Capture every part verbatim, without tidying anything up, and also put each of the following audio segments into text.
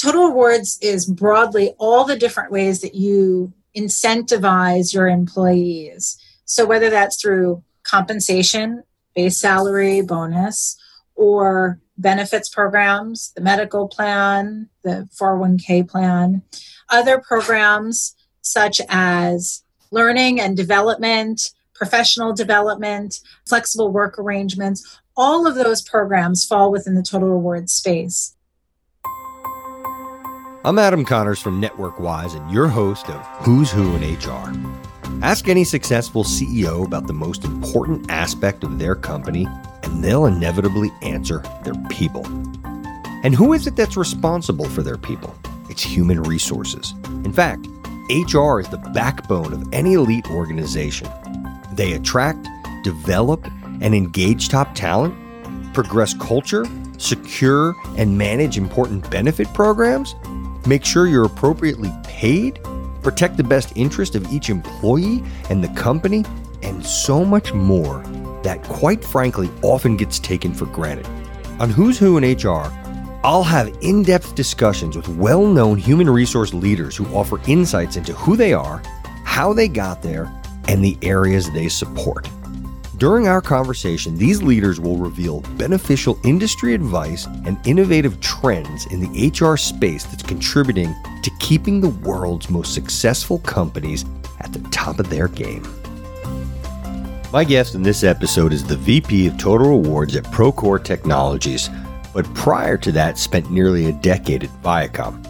Total rewards is broadly all the different ways that you incentivize your employees. So whether that's through compensation, base salary, bonus, or benefits programs, the medical plan, the four oh one k plan, other programs such as learning and development, professional development, flexible work arrangements, all of those programs fall within the total rewards space. I'm Adam Connors from NetworkWise and your host of Who's Who in H R. Ask any successful C E O about the most important aspect of their company, and they'll inevitably answer their people. And who is it that's responsible for their people? It's human resources. In fact, H R is the backbone of any elite organization. They attract, develop, and engage top talent, progress culture, secure and manage important benefit programs, make sure you're appropriately paid, protect the best interest of each employee and the company, and so much more that, quite frankly, often gets taken for granted. On Who's Who in H R, I'll have in-depth discussions with well-known human resource leaders who offer insights into who they are, how they got there, and the areas they support. During our conversation, these leaders will reveal beneficial industry advice and innovative trends in the H R space that's contributing to keeping the world's most successful companies at the top of their game. My guest in this episode is the V P of Total Rewards at Procore Technologies, but prior to that spent nearly a decade at Viacom.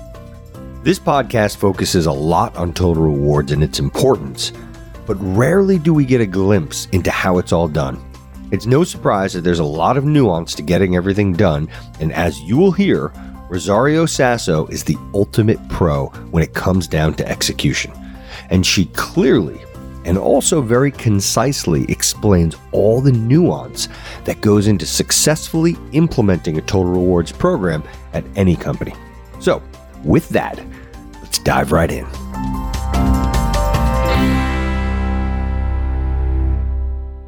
This podcast focuses a lot on total rewards and its importance, but rarely do we get a glimpse into how it's all done. It's no surprise that there's a lot of nuance to getting everything done, and as you will hear, Rosario Sasso is the ultimate pro when it comes down to execution. And she clearly and also very concisely explains all the nuance that goes into successfully implementing a total rewards program at any company. So with that, let's dive right in.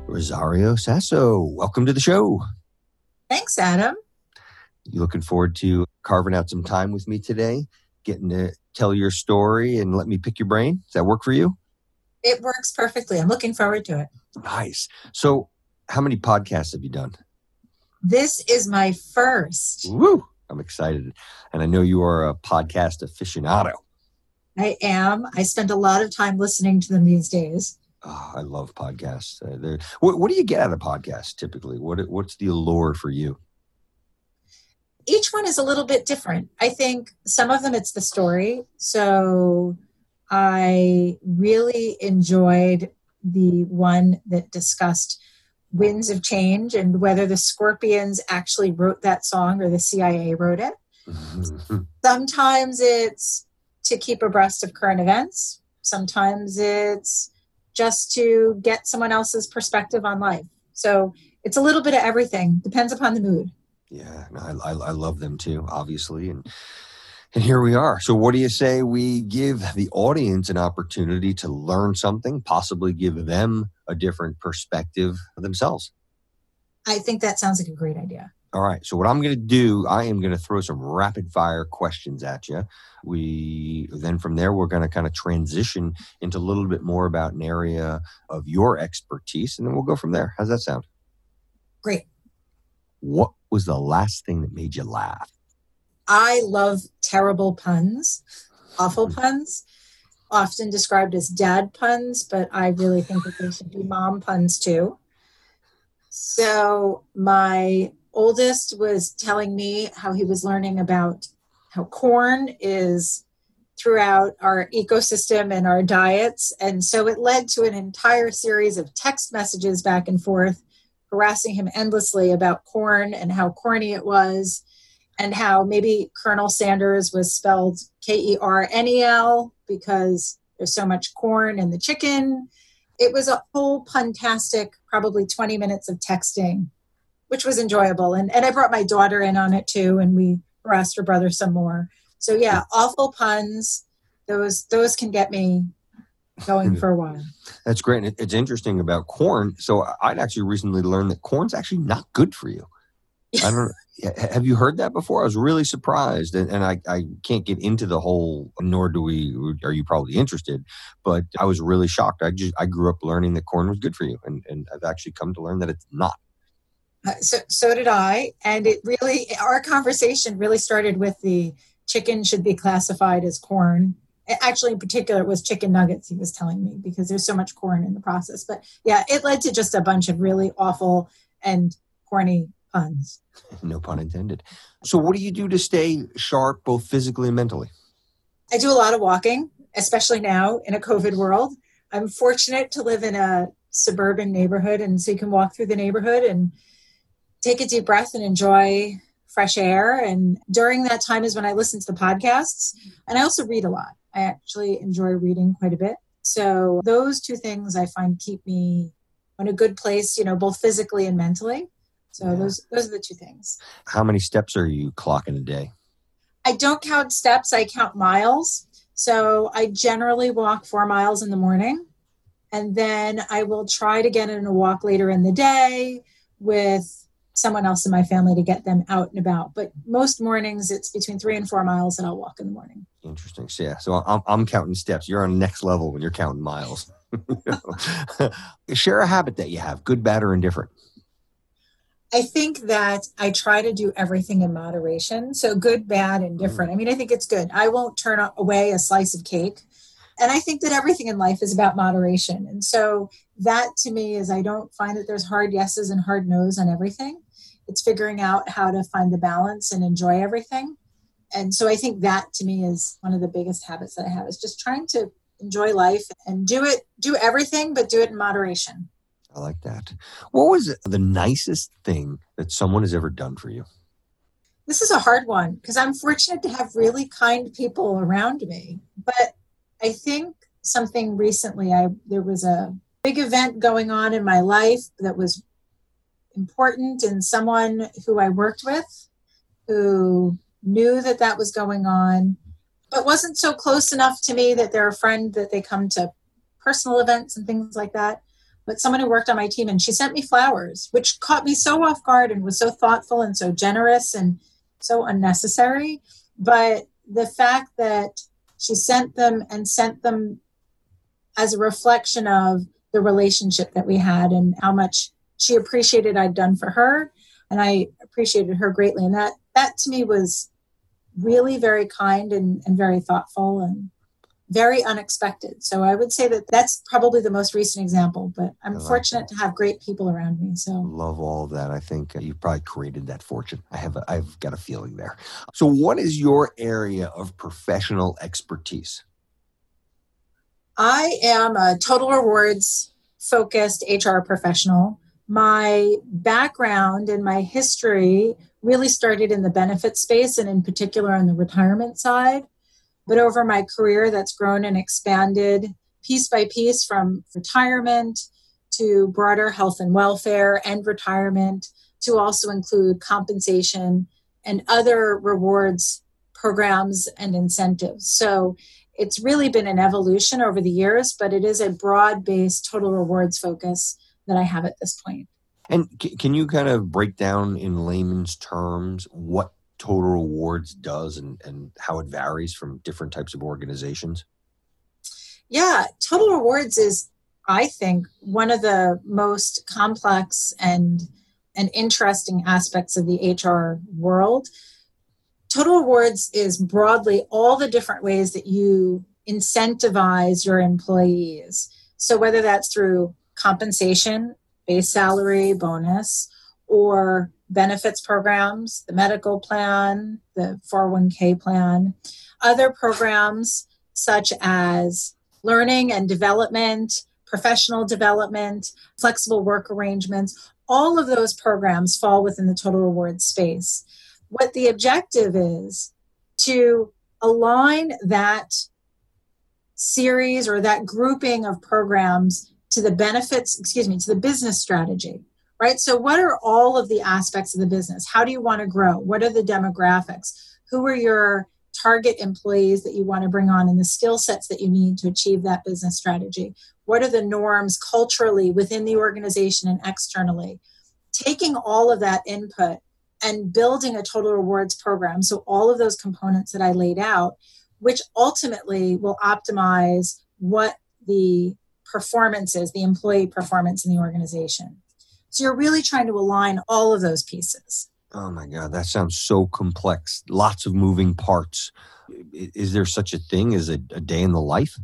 Rosario Sasso, welcome to the show. Thanks, Adam. You looking forward to carving out some time with me today, getting to tell your story and let me pick your brain? Does that work for you? It works perfectly. I'm looking forward to it. Nice. So how many podcasts have you done? This is my first. Woo! I'm excited. And I know you are a podcast aficionado. I am. I spend a lot of time listening to them these days. Oh, I love podcasts. Uh, what, what do you get out of podcasts typically? What What's the allure for you? Each one is a little bit different. I think some of them, it's the story. So I really enjoyed the one that discussed Winds of Change and whether the Scorpions actually wrote that song or the C I A wrote it. Mm-hmm. Sometimes it's to keep abreast of current events. Sometimes it's just to get someone else's perspective on life. So it's a little bit of everything. Depends upon the mood. Yeah, no, I, I, I love them too, obviously. And And here we are. So what do you say we give the audience an opportunity to learn something, possibly give them a different perspective themselves? I think that sounds like a great idea. All right. So what I'm going to do, I am going to throw some rapid fire questions at you. We then from there, we're going to kind of transition into a little bit more about an area of your expertise, and then we'll go from there. How's that sound? Great. What was the last thing that made you laugh? I love terrible puns, awful puns, often described as dad puns, but I really think that they should be mom puns too. So my oldest was telling me how he was learning about how corn is throughout our ecosystem and our diets. And so it led to an entire series of text messages back and forth, harassing him endlessly about corn and how corny it was. And how maybe Colonel Sanders was spelled K E R N E L because there's so much corn in the chicken. It was a whole puntastic, probably twenty minutes of texting, which was enjoyable. And and I brought my daughter in on it too, and we harassed her brother some more. So yeah, awful puns. Those those can get me going for a while. That's great. And it's interesting about corn. So I'd actually recently learned that corn's actually not good for you. I don't have you heard that before? I was really surprised, and, and I, I can't get into the whole. Nor do we. Are you probably interested? But I was really shocked. I just I grew up learning that corn was good for you, and, and I've actually come to learn that it's not. Uh, so so did I, and it really our conversation really started with the chicken should be classified as corn. Actually, in particular, it was chicken nuggets. He was telling me because there's so much corn in the process. But yeah, it led to just a bunch of really awful and corny puns. No pun intended. So what do you do to stay sharp, both physically and mentally? I do a lot of walking, especially now in a COVID world. I'm fortunate to live in a suburban neighborhood, and so you can walk through the neighborhood and take a deep breath and enjoy fresh air. And during that time is when I listen to the podcasts, and I also read a lot. I actually enjoy reading quite a bit. So those two things I find keep me in a good place, you know, both physically and mentally. So yeah. those those are the two things. How many steps are you clocking a day? I don't count steps. I count miles. So I generally walk four miles in the morning. And then I will try to get in a walk later in the day with someone else in my family to get them out and about. But most mornings it's between three and four miles that I'll walk in the morning. Interesting. So yeah. So I'm, I'm counting steps. You're on the next level when you're counting miles. Share a habit that you have, good, bad, or indifferent. I think that I try to do everything in moderation. So good, bad, indifferent. Mm. I mean, I think it's good. I won't turn away a slice of cake. And I think that everything in life is about moderation. And so that to me is I don't find that there's hard yeses and hard nos on everything. It's figuring out how to find the balance and enjoy everything. And so I think that to me is one of the biggest habits that I have is just trying to enjoy life and do it, do everything, but do it in moderation. I like that. What was the nicest thing that someone has ever done for you? This is a hard one because I'm fortunate to have really kind people around me, but I think something recently, I there was a big event going on in my life that was important, and someone who I worked with who knew that that was going on, but wasn't so close enough to me that they're a friend that they come to personal events and things like that, but someone who worked on my team, and she sent me flowers, which caught me so off guard and was so thoughtful and so generous and so unnecessary. But the fact that she sent them and sent them as a reflection of the relationship that we had and how much she appreciated I'd done for her. And I appreciated her greatly. And that, that to me was really very kind and, and very thoughtful and very unexpected. So I would say that that's probably the most recent example, but I'm like fortunate that. to have great people around me. So love all of that. I think you've probably created that fortune. I have, a, I've got a feeling there. So what is your area of professional expertise? I am a total rewards focused H R professional. My background and my history really started in the benefit space and in particular on the retirement side. But over my career, that's grown and expanded piece by piece from retirement to broader health and welfare and retirement to also include compensation and other rewards programs and incentives. So it's really been an evolution over the years, but it is a broad-based total rewards focus that I have at this point. And c- can you kind of break down in layman's terms what total rewards does and, and how it varies from different types of organizations? Yeah, total rewards is, I think, one of the most complex and, and interesting aspects of the H R world. Total rewards is broadly all the different ways that you incentivize your employees. So whether that's through compensation, base salary, bonus, or benefits programs, the medical plan, the four oh one k plan, other programs such as learning and development, professional development, flexible work arrangements, all of those programs fall within the total rewards space. What the objective is to align that series or that grouping of programs to the benefits, excuse me, to the business strategy. Right? So what are all of the aspects of the business? How do you want to grow? What are the demographics? Who are your target employees that you want to bring on and the skill sets that you need to achieve that business strategy? What are the norms culturally within the organization and externally? Taking all of that input and building a total rewards program. So all of those components that I laid out, which ultimately will optimize what the performance is, the employee performance in the organization. So you're really trying to align all of those pieces. Oh my God, that sounds so complex. Lots of moving parts. Is there such a thing as a, a day in the life?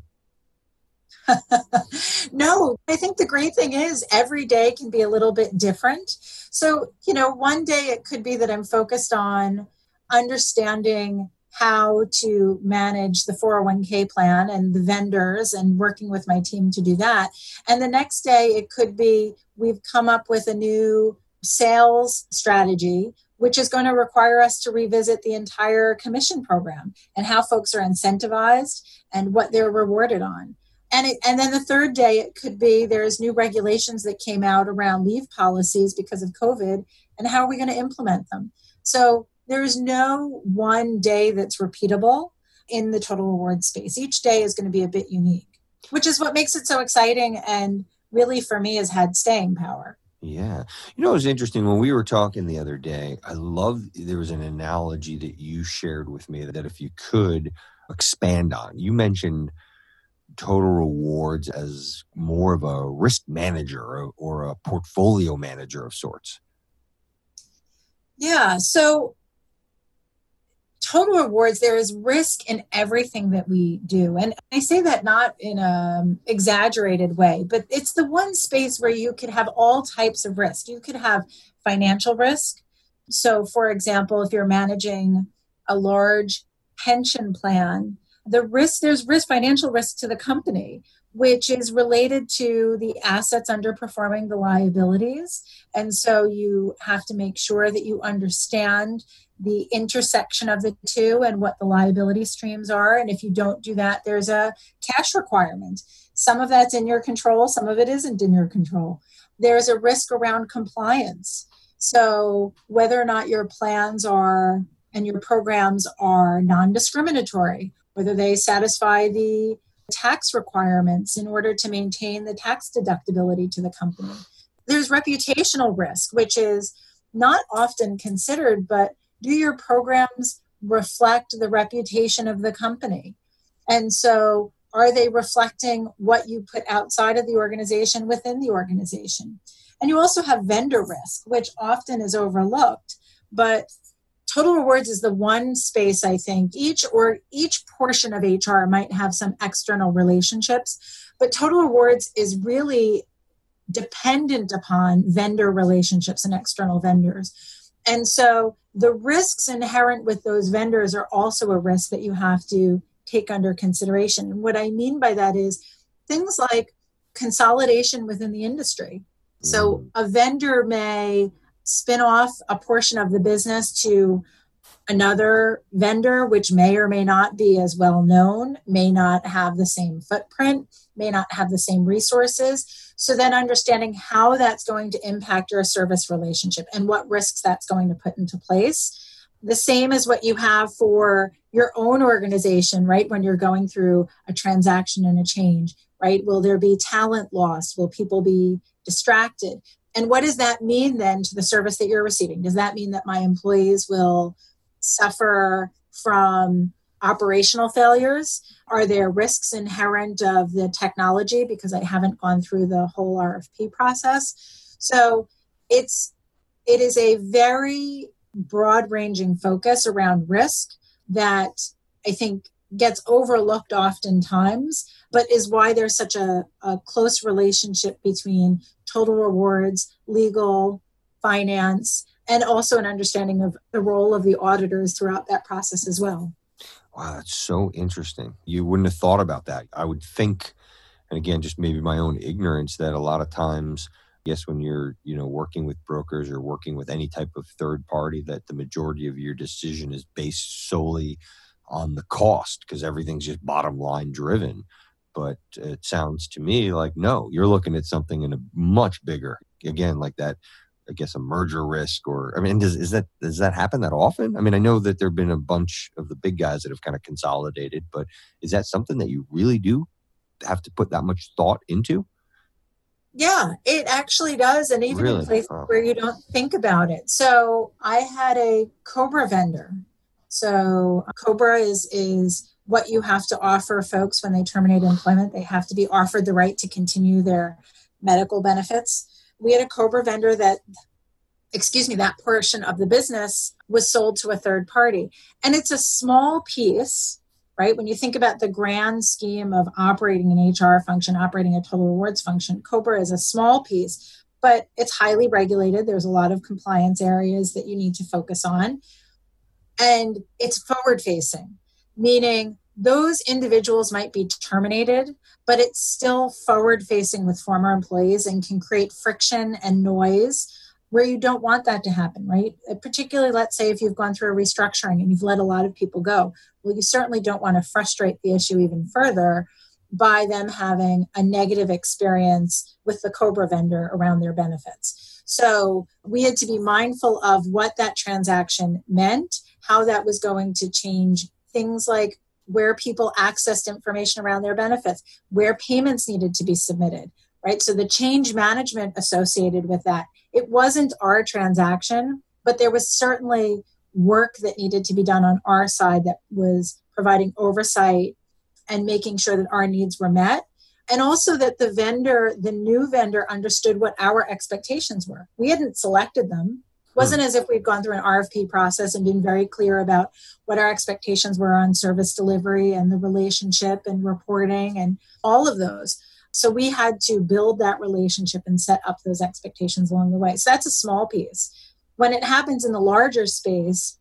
No, I think the great thing is every day can be a little bit different. So, you know, one day it could be that I'm focused on understanding how to manage the four oh one k plan and the vendors and working with my team to do that. And the next day it could be we've come up with a new sales strategy, which is going to require us to revisit the entire commission program and how folks are incentivized and what they're rewarded on. And it, and then the third day, it could be there's new regulations that came out around leave policies because of COVID, and how are we going to implement them? So there is no one day that's repeatable in the total reward space. Each day is going to be a bit unique, which is what makes it so exciting and really, for me, has had staying power. Yeah. You know, it was interesting when we were talking the other day, I love, there was an analogy that you shared with me that if you could expand on, you mentioned total rewards as more of a risk manager or a portfolio manager of sorts. Yeah. So total rewards, there is risk in everything that we do. And I say that not in an exaggerated way, but it's the one space where you could have all types of risk. You could have financial risk. So for example, if you're managing a large pension plan, The risk, there's risk, financial risk to the company, which is related to the assets underperforming the liabilities. And so you have to make sure that you understand the intersection of the two and what the liability streams are. And if you don't do that, there's a cash requirement. Some of that's in your control, some of it isn't in your control. There's a risk around compliance. So whether or not your plans are and your programs are non-discriminatory, whether they satisfy the tax requirements in order to maintain the tax deductibility to the company. There's reputational risk, which is not often considered, but do your programs reflect the reputation of the company? And so are they reflecting what you put outside of the organization within the organization? And you also have vendor risk, which often is overlooked, but total rewards is the one space, I think, each or each portion of H R might have some external relationships, but total rewards is really dependent upon vendor relationships and external vendors. And so the risks inherent with those vendors are also a risk that you have to take under consideration. And what I mean by that is things like consolidation within the industry. So a vendor may spin off a portion of the business to another vendor, which may or may not be as well known, may not have the same footprint, may not have the same resources. So then understanding how that's going to impact your service relationship and what risks that's going to put into place. The same as what you have for your own organization, right? When you're going through a transaction and a change, right? Will there be talent loss? Will people be distracted? And what does that mean then to the service that you're receiving? Does that mean that my employees will suffer from operational failures? Are there risks inherent of the technology because I haven't gone through the whole R F P process? So it's it is a very broad-ranging focus around risk that I think gets overlooked oftentimes, but is why there's such a, a close relationship between total rewards, legal, finance, and also an understanding of the role of the auditors throughout that process as well. Wow, that's so interesting. You wouldn't have thought about that. I would think, and again, just maybe my own ignorance, that a lot of times, yes, when you're, you know, working with brokers or working with any type of third party, that the majority of your decision is based solely on the cost because everything's just bottom line driven. But it sounds to me like, no, you're looking at something in a much bigger, again, like that, I guess, a merger risk or, I mean, does, is that, does that happen that often? I mean, I know that there've been a bunch of the big guys that have kind of consolidated, but is that something that you really do have to put that much thought into? Yeah, it actually does. And even really? in places oh. where you don't think about it. So I had a COBRA vendor. So COBRA is, is what you have to offer folks when they terminate employment. They have to be offered the right to continue their medical benefits. We had a COBRA vendor that, excuse me, that portion of the business was sold to a third party. And it's a small piece, right? When you think about the grand scheme of operating an H R function, operating a total rewards function, COBRA is a small piece, but it's highly regulated. There's a lot of compliance areas that you need to focus on. And it's forward-facing, meaning those individuals might be terminated, but it's still forward-facing with former employees and can create friction and noise where you don't want that to happen, right? Particularly, let's say, if you've gone through a restructuring and you've let a lot of people go. Well, you certainly don't want to frustrate the issue even further by them having a negative experience with the COBRA vendor around their benefits. So we had to be mindful of what that transaction meant, how that was going to change things like where people accessed information around their benefits, where payments needed to be submitted, right? So the change management associated with that, it wasn't our transaction, but there was certainly work that needed to be done on our side that was providing oversight and making sure that our needs were met. And also that the vendor, the new vendor, understood what our expectations were. We hadn't selected them. It wasn't as if we'd gone through an R F P process and been very clear about what our expectations were on service delivery and the relationship and reporting and all of those. So we had to build that relationship and set up those expectations along the way. So that's a small piece. When it happens in the larger space,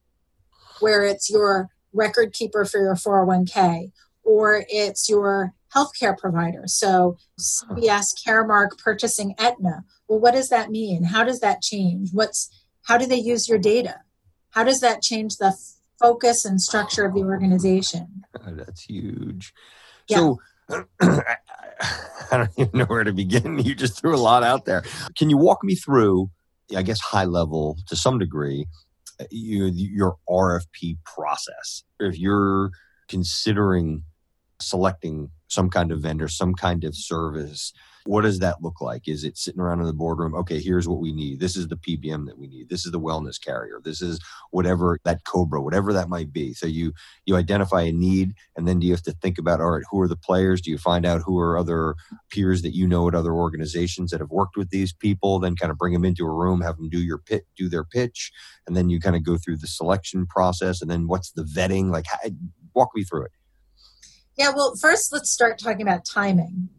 where it's your record keeper for your four oh one k, or it's your healthcare provider, so C V S Caremark purchasing Aetna. Well, what does that mean? How does that change? What's How do they use your data? How does that change the focus and structure of the organization? Oh, that's huge. Yeah. So I don't even know where to begin. You just threw a lot out there. Can you walk me through, I guess, high level to some degree, you, your R F P process? If you're considering selecting some kind of vendor, some kind of service, what does that look like? Is it sitting around in the boardroom? Okay, here's what we need. This is the P B M that we need. This is the wellness carrier. This is whatever that COBRA, whatever that might be. So you you identify a need, and then do you have to think about, all right, who are the players? Do you find out who are other peers that you know at other organizations that have worked with these people? Then kind of bring them into a room, have them do your pit, do their pitch, and then you kind of go through the selection process. And then what's the vetting? Like, how, walk me through it. Yeah, well, first let's start talking about timing.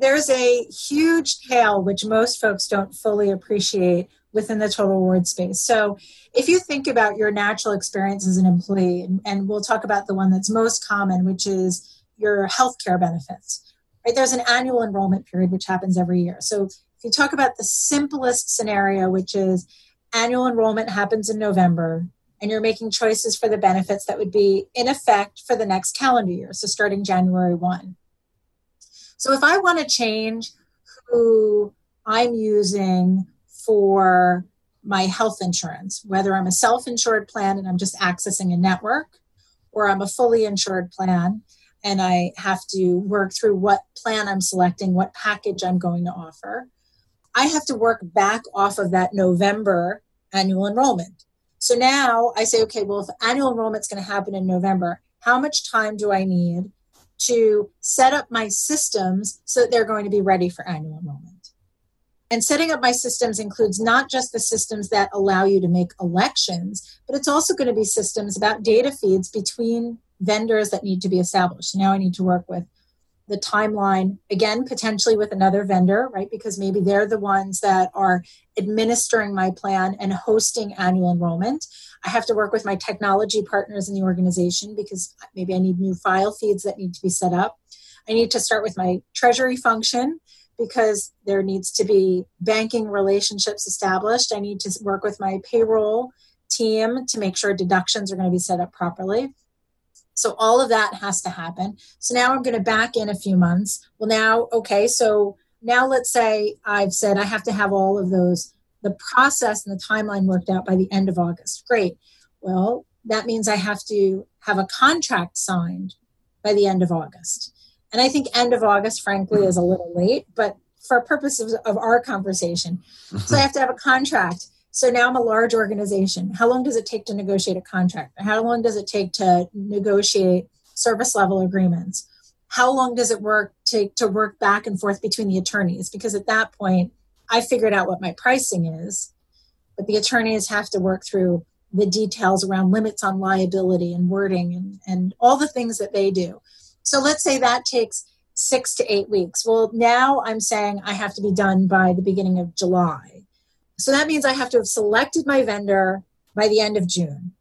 There's a huge tail, which most folks don't fully appreciate within the total reward space. So if you think about your natural experience as an employee, and, and we'll talk about the one that's most common, which is your healthcare benefits, right? There's an annual enrollment period, which happens every year. So if you talk about the simplest scenario, which is annual enrollment happens in November, and you're making choices for the benefits that would be in effect for the next calendar year, so starting January first. So if I want to change who I'm using for my health insurance, whether I'm a self-insured plan and I'm just accessing a network, or I'm a fully insured plan and I have to work through what plan I'm selecting, what package I'm going to offer, I have to work back off of that November annual enrollment. So now I say, okay, well, if annual enrollment's going to happen in November, how much time do I need to set up my systems so that they're going to be ready for annual enrollment? And setting up my systems includes not just the systems that allow you to make elections, but it's also going to be systems about data feeds between vendors that need to be established. Now I need to work with the timeline, again, potentially with another vendor, right? Because maybe they're the ones that are administering my plan and hosting annual enrollment. I have to work with my technology partners in the organization because maybe I need new file feeds that need to be set up. I need to start with my treasury function because there needs to be banking relationships established. I need to work with my payroll team to make sure deductions are going to be set up properly. So all of that has to happen. So now I'm going to back in a few months. Well, now, okay, so now let's say I've said I have to have all of those, the process and the timeline worked out by the end of August. Great. Well, that means I have to have a contract signed by the end of August. And I think end of August, frankly, is a little late, but for purposes of our conversation. So I have to have a contract. So now I'm a large organization. How long does it take to negotiate a contract? How long does it take to negotiate service level agreements? How long does it work to, to work back and forth between the attorneys? Because at that point, I figured out what my pricing is, but the attorneys have to work through the details around limits on liability and wording and, and all the things that they do. So let's say that takes six to eight weeks. Well, now I'm saying I have to be done by the beginning of July. So that means I have to have selected my vendor by the end of June.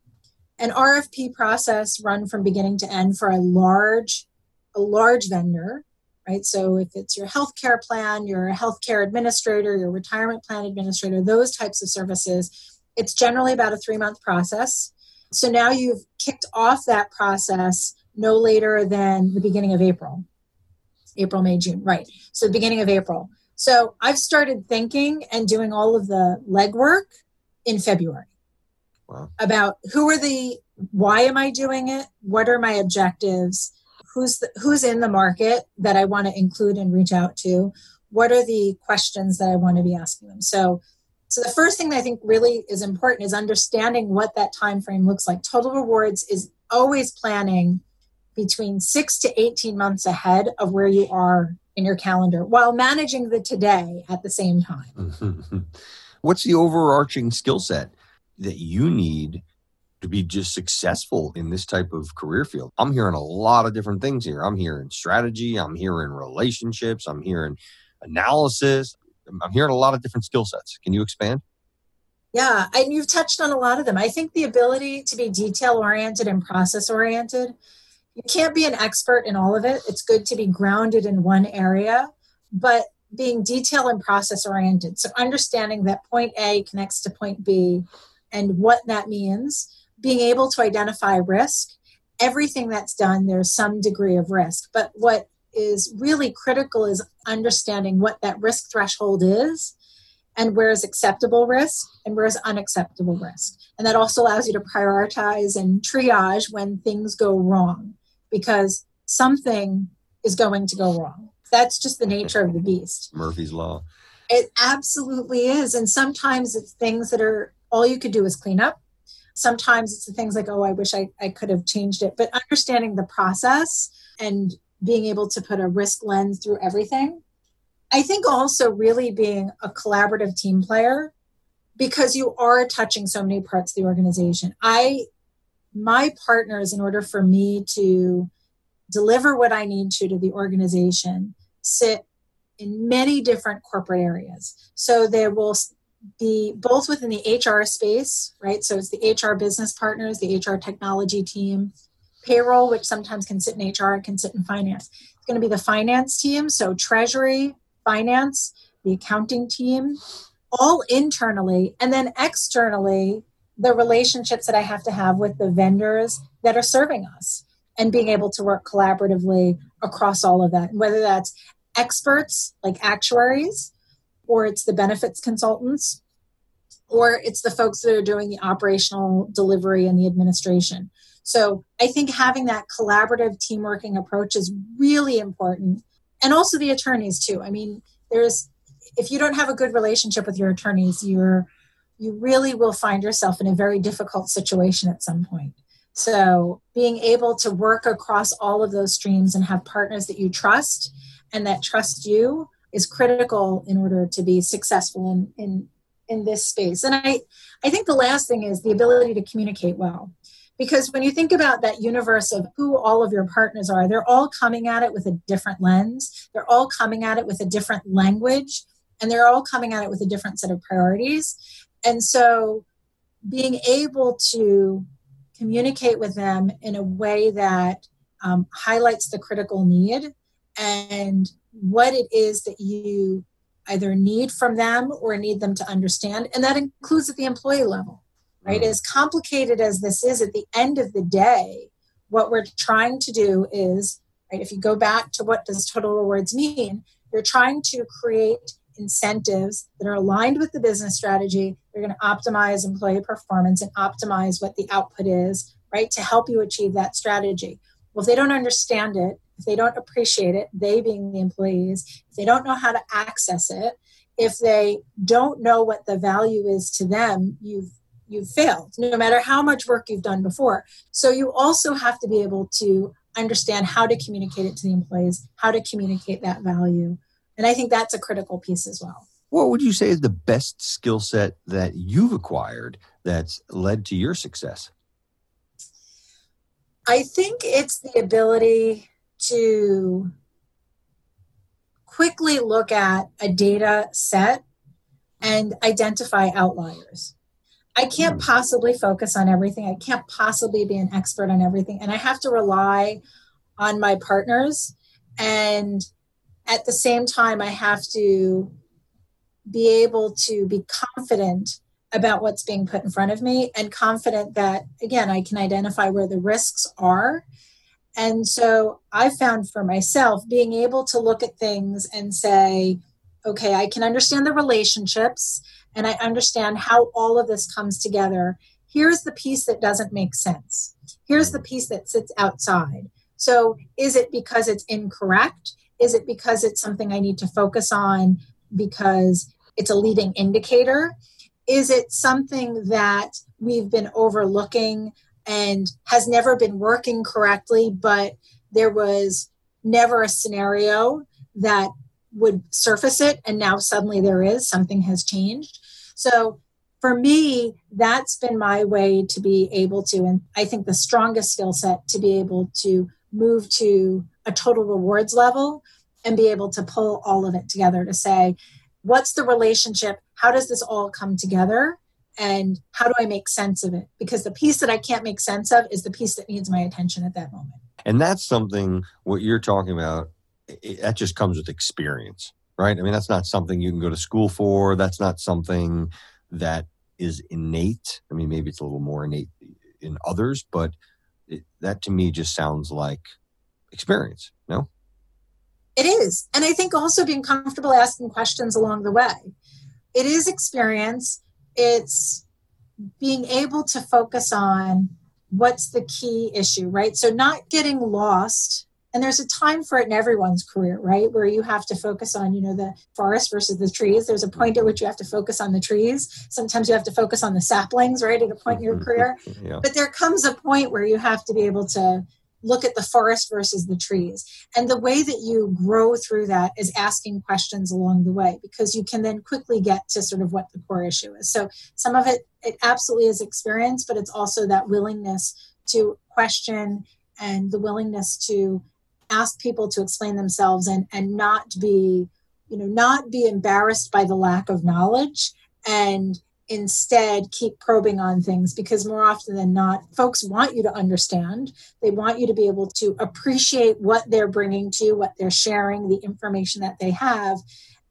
An R F P process run from beginning to end for a large a large vendor, right? So if it's your healthcare plan, your healthcare administrator, your retirement plan administrator, those types of services, it's generally about a three-month process. So now you've kicked off that process no later than the beginning of April. April, May, June, right. So the beginning of April. So I've started thinking and doing all of the legwork in February. Wow. About who are the, why am I doing it? What are my objectives? Who's the, who's in the market that I want to include and reach out to? What are the questions that I want to be asking them? So, so the first thing that I think really is important is understanding what that time frame looks like. Total Rewards is always planning between six to eighteen months ahead of where you are in your calendar while managing the today at the same time. Mm-hmm. What's the overarching skill set that you need to be just successful in this type of career field? I'm hearing a lot of different things here. I'm hearing strategy. I'm hearing relationships. I'm hearing analysis. I'm hearing a lot of different skill sets. Can you expand? Yeah, and you've touched on a lot of them. I think the ability to be detail-oriented and process-oriented. You can't be an expert in all of it. It's good to be grounded in one area, but being detail and process-oriented. So understanding that point A connects to point B and what that means. Being able to identify risk. Everything that's done, there's some degree of risk. But what is really critical is understanding what that risk threshold is and where is acceptable risk and where is unacceptable risk. And that also allows you to prioritize and triage when things go wrong, because something is going to go wrong. That's just the nature of the beast. Murphy's Law. It absolutely is. And sometimes it's things that are all you could do is clean up. Sometimes it's the things like, oh, I wish I, I could have changed it. But understanding the process and being able to put a risk lens through everything. I think also really being a collaborative team player, because you are touching so many parts of the organization. I, my partners, in order for me to deliver what I need to to the organization, sit in many different corporate areas. So there will be both within the H R space, right? So it's the H R business partners, the H R technology team, payroll, which sometimes can sit in H R, can sit in finance. It's going to be the finance team, so treasury, finance, the accounting team, all internally. And then externally, the relationships that I have to have with the vendors that are serving us and being able to work collaboratively across all of that, whether that's experts like actuaries, or it's the benefits consultants, or it's the folks that are doing the operational delivery and the administration. So I think having that collaborative teamworking approach is really important. And also the attorneys too. I mean, there's, if you don't have a good relationship with your attorneys, you're, you really will find yourself in a very difficult situation at some point. So being able to work across all of those streams and have partners that you trust and that trust you is critical in order to be successful in, in, in this space. And I, I think the last thing is the ability to communicate well. Because when you think about that universe of who all of your partners are, they're all coming at it with a different lens. They're all coming at it with a different language, and they're all coming at it with a different set of priorities. And so being able to communicate with them in a way that um, highlights the critical need and what it is that you either need from them or need them to understand. And that includes at the employee level. Right? As complicated as this is, at the end of the day, what we're trying to do is, right, if you go back to what does total rewards mean, you're trying to create incentives that are aligned with the business strategy. They're going to optimize employee performance and optimize what the output is, right, to help you achieve that strategy. Well, if they don't understand it, if they don't appreciate it, they being the employees, if they don't know how to access it, if they don't know what the value is to them, you've you've failed, no matter how much work you've done before. So you also have to be able to understand how to communicate it to the employees, how to communicate that value. And I think that's a critical piece as well. What would you say is the best skill set that you've acquired that's led to your success? I think it's the ability to quickly look at a data set and identify outliers. I can't possibly focus on everything. I can't possibly be an expert on everything. And I have to rely on my partners. And at the same time, I have to be able to be confident about what's being put in front of me and confident that, again, I can identify where the risks are. And so I found for myself being able to look at things and say, okay, I can understand the relationships and I understand how all of this comes together. Here's the piece that doesn't make sense. Here's the piece that sits outside. So is it because it's incorrect? Is it because it's something I need to focus on because it's a leading indicator? Is it something that we've been overlooking and has never been working correctly, but there was never a scenario that would surface it, and now suddenly there is, something has changed. So for me, that's been my way to be able to, and I think the strongest skill set to be able to move to a total rewards level and be able to pull all of it together to say, what's the relationship? How does this all come together? And how do I make sense of it? Because the piece that I can't make sense of is the piece that needs my attention at that moment. And that's something, what you're talking about, It, that just comes with experience, right? I mean, that's not something you can go to school for. That's not something that is innate. I mean, maybe it's a little more innate in others, but it, that to me just sounds like experience, no? It is. And I think also being comfortable asking questions along the way. It is experience. It's being able to focus on what's the key issue, right? So not getting lost. And there's a time for it in everyone's career, right? Where you have to focus on, you know, the forest versus the trees. There's a point at which you have to focus on the trees. Sometimes you have to focus on the saplings, right? At a point in your career. Yeah. But there comes a point where you have to be able to look at the forest versus the trees. And the way that you grow through that is asking questions along the way, because you can then quickly get to sort of what the core issue is. So some of it, it absolutely is experience, but it's also that willingness to question and the willingness to ask people to explain themselves and, and not be, you know, not be embarrassed by the lack of knowledge and instead keep probing on things, because more often than not, folks want you to understand. They want you to be able to appreciate what they're bringing to you, what they're sharing, the information that they have.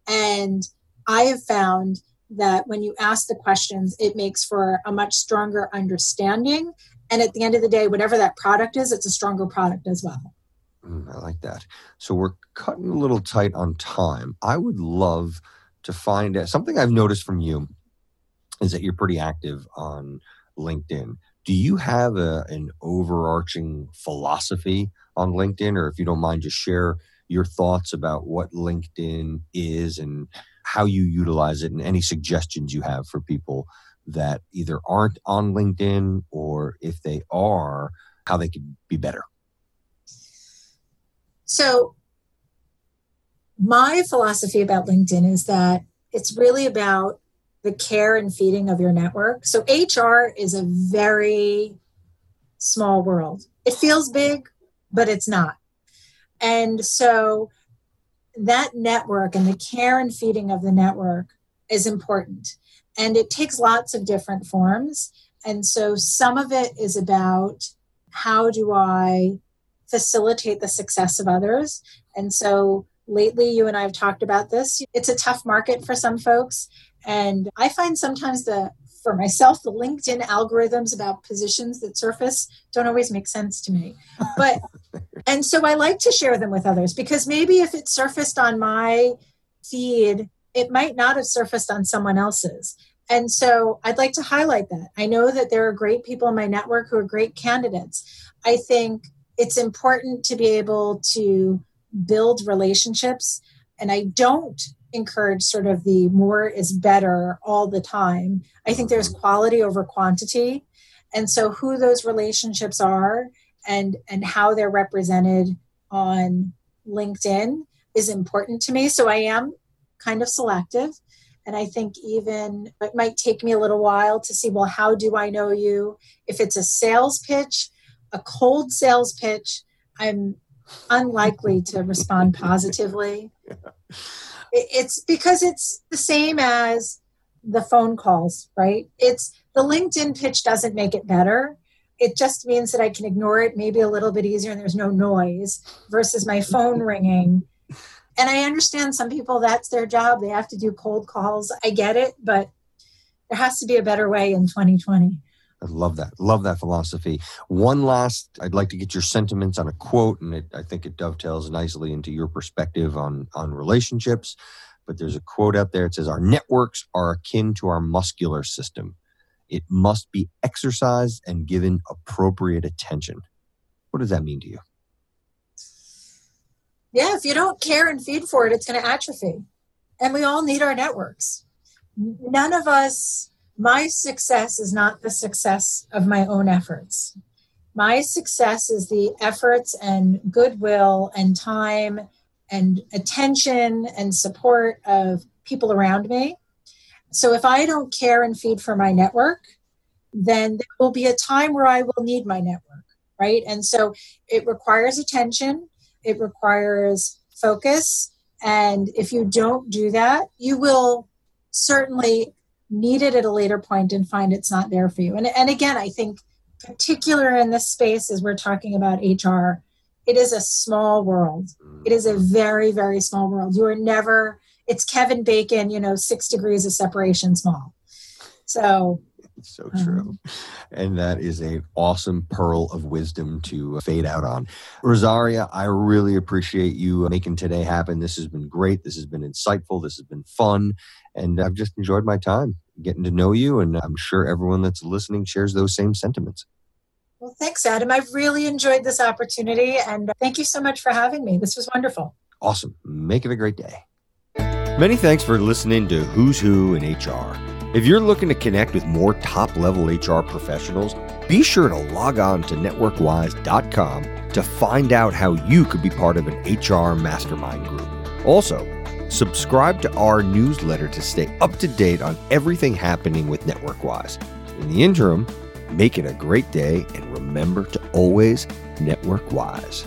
And I have found that when you ask the questions, it makes for a much stronger understanding. And at the end of the day, whatever that product is, it's a stronger product as well. I like that. So we're cutting a little tight on time. I would love to find out, something I've noticed from you is that you're pretty active on LinkedIn. Do you have a, an overarching philosophy on LinkedIn? Or if you don't mind, just share your thoughts about what LinkedIn is and how you utilize it and any suggestions you have for people that either aren't on LinkedIn or if they are, how they could be better. So my philosophy about LinkedIn is that it's really about the care and feeding of your network. So H R is a very small world. It feels big, but it's not. And so that network and the care and feeding of the network is important. And it takes lots of different forms. And so some of it is about how do I facilitate the success of others. And so lately, you and I have talked about this. It's a tough market for some folks. And I find sometimes the, for myself, the LinkedIn algorithms about positions that surface don't always make sense to me. But, and so I like to share them with others, because maybe if it surfaced on my feed, it might not have surfaced on someone else's. And so I'd like to highlight that. I know that there are great people in my network who are great candidates. I think it's important to be able to build relationships. And I don't encourage sort of the more is better all the time. I think there's quality over quantity. And so who those relationships are and, and how they're represented on LinkedIn is important to me. So I am kind of selective. And I think even it might take me a little while to see, well, how do I know you? If it's a sales pitch, a cold sales pitch, I'm unlikely to respond positively. Yeah. It's because it's the same as the phone calls, right? It's the LinkedIn pitch doesn't make it better. It just means that I can ignore it maybe a little bit easier and there's no noise versus my phone ringing. And I understand some people, that's their job. They have to do cold calls. I get it, but there has to be a better way in twenty twenty. I love that. Love that philosophy. One last, I'd like to get your sentiments on a quote, and it, I think it dovetails nicely into your perspective on, on relationships. But there's a quote out there. It says, our networks are akin to our muscular system. It must be exercised and given appropriate attention. What does that mean to you? Yeah, if you don't care and feed for it, it's going to atrophy. And we all need our networks. None of us... My success is not the success of my own efforts. My success is the efforts and goodwill and time and attention and support of people around me. So if I don't care and feed for my network, then there will be a time where I will need my network, right? And so it requires attention. It requires focus. And if you don't do that, you will certainly need it at a later point and find it's not there for you. And and again, I think particular in this space as we're talking about H R, it is a small world. It is a very, very small world. You are never, it's Kevin Bacon, you know, six degrees of separation small. So... So true. And that is an awesome pearl of wisdom to fade out on. Rosaria, I really appreciate you making today happen. This has been great. This has been insightful. This has been fun. And I've just enjoyed my time getting to know you. And I'm sure everyone that's listening shares those same sentiments. Well, thanks, Adam. I've really enjoyed this opportunity. And thank you so much for having me. This was wonderful. Awesome. Make it a great day. Many thanks for listening to Who's Who in H R. If you're looking to connect with more top-level H R professionals, be sure to log on to network wise dot com to find out how you could be part of an H R mastermind group. Also, subscribe to our newsletter to stay up to date on everything happening with NetworkWise. In the interim, make it a great day and remember to always network wise.